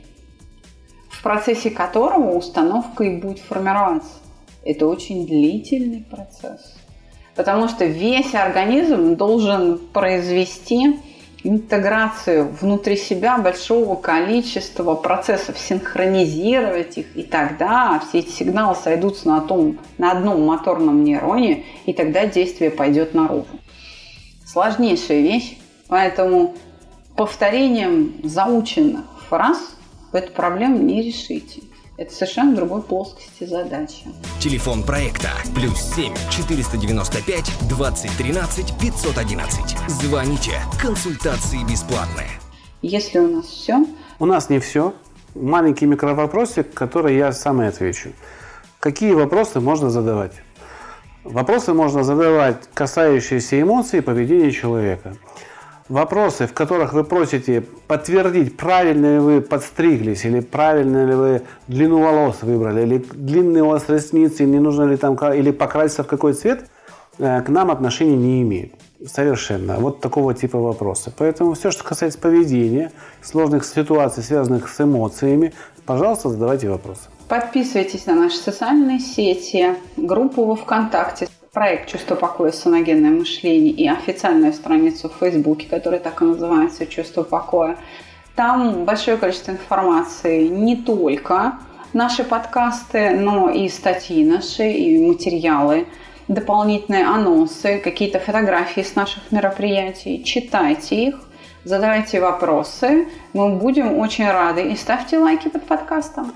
в процессе которого установка и будет формироваться. Это очень длительный процесс, потому что весь организм должен произвести интеграцию внутри себя большого количества процессов, синхронизировать их, и тогда все эти сигналы сойдутся на, том, на одном моторном нейроне, и тогда действие пойдет наружу. Сложнейшая вещь, поэтому повторением заученных фраз вы эту проблему не решите. Это совершенно в другой плоскости задача. Телефон проекта плюс семь четыреста девяносто пять двадцать тринадцать пятьсот одиннадцать. Звоните, консультации бесплатные. Если у нас все? У нас не все. Маленький микровопросик, который я сам и отвечу. Какие вопросы можно задавать? Вопросы можно задавать, касающиеся эмоций и поведения человека. Вопросы, в которых вы просите подтвердить, правильно ли вы подстриглись, или правильно ли вы длину волос выбрали, или длинные у вас ресницы, не нужно ли там, или покраситься в какой цвет, к нам отношения не имеют. Совершенно. Вот такого типа вопросы. Поэтому все, что касается поведения, сложных ситуаций, связанных с эмоциями, пожалуйста, задавайте вопросы. Подписывайтесь на наши социальные сети, группу во ВКонтакте, проект «Чувство покоя. Саногенное мышление» и официальную страницу в Фейсбуке, которая так и называется «Чувство покоя». Там большое количество информации не только наши подкасты, но и статьи наши, и материалы, дополнительные анонсы, какие-то фотографии с наших мероприятий. Читайте их, задавайте вопросы. Мы будем очень рады. И ставьте лайки под подкастом.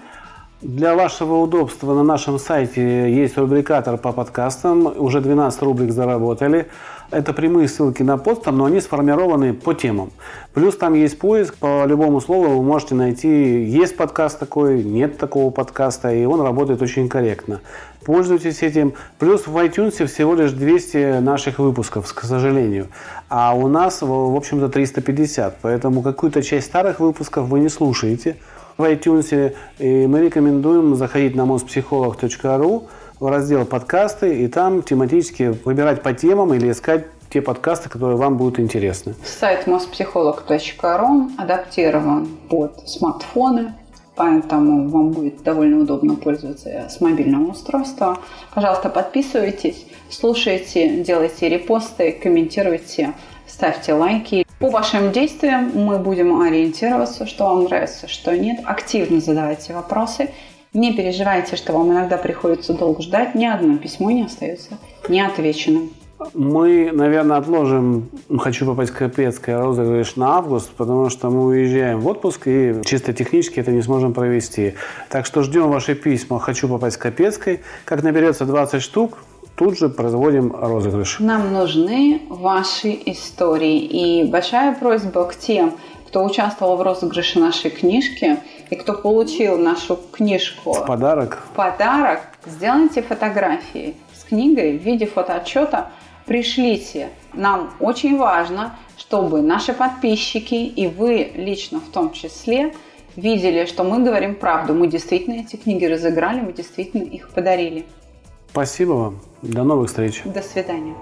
Для вашего удобства на нашем сайте есть рубрикатор по подкастам. Уже двенадцать рубрик заработали. Это прямые ссылки на пост, но они сформированы по темам. Плюс там есть поиск. По любому слову вы можете найти, есть подкаст такой, нет такого подкаста. И он работает очень корректно. Пользуйтесь этим. Плюс в iTunes всего лишь двести наших выпусков, к сожалению. А у нас, в общем-то, триста пятьдесят. Поэтому какую-то часть старых выпусков вы не слушаете в iTunes, и мы рекомендуем заходить на моспсихолог точка ру в раздел «Подкасты» и там тематически выбирать по темам или искать те подкасты, которые вам будут интересны. Сайт моспсихолог точка ру адаптирован под смартфоны, поэтому вам будет довольно удобно пользоваться с мобильного устройства. Пожалуйста, подписывайтесь, слушайте, делайте репосты, комментируйте, ставьте лайки. По вашим действиям мы будем ориентироваться, что вам нравится, что нет. Активно задавайте вопросы. Не переживайте, что вам иногда приходится долго ждать. Ни одно письмо не остается неотвеченным. Мы, наверное, отложим «Хочу попасть к Капецкой» розыгрыш на август, потому что мы уезжаем в отпуск и чисто технически это не сможем провести. Так что ждем ваши письма «Хочу попасть к Капецкой». Как наберется двадцать штук, тут же производим розыгрыш. Нам нужны ваши истории. И большая просьба к тем, кто участвовал в розыгрыше нашей книжки и кто получил нашу книжку в подарок, в подарок сделайте фотографии с книгой в виде фотоотчета, пришлите. Нам очень важно, чтобы наши подписчики и вы лично в том числе видели, что мы говорим правду. Мы действительно эти книги разыграли, мы действительно их подарили. Спасибо вам. До новых встреч. До свидания.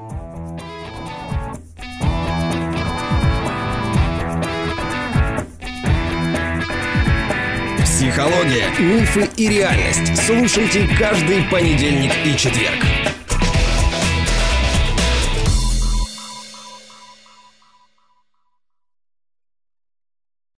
Психология, мифы и реальность. Слушайте каждый понедельник и четверг.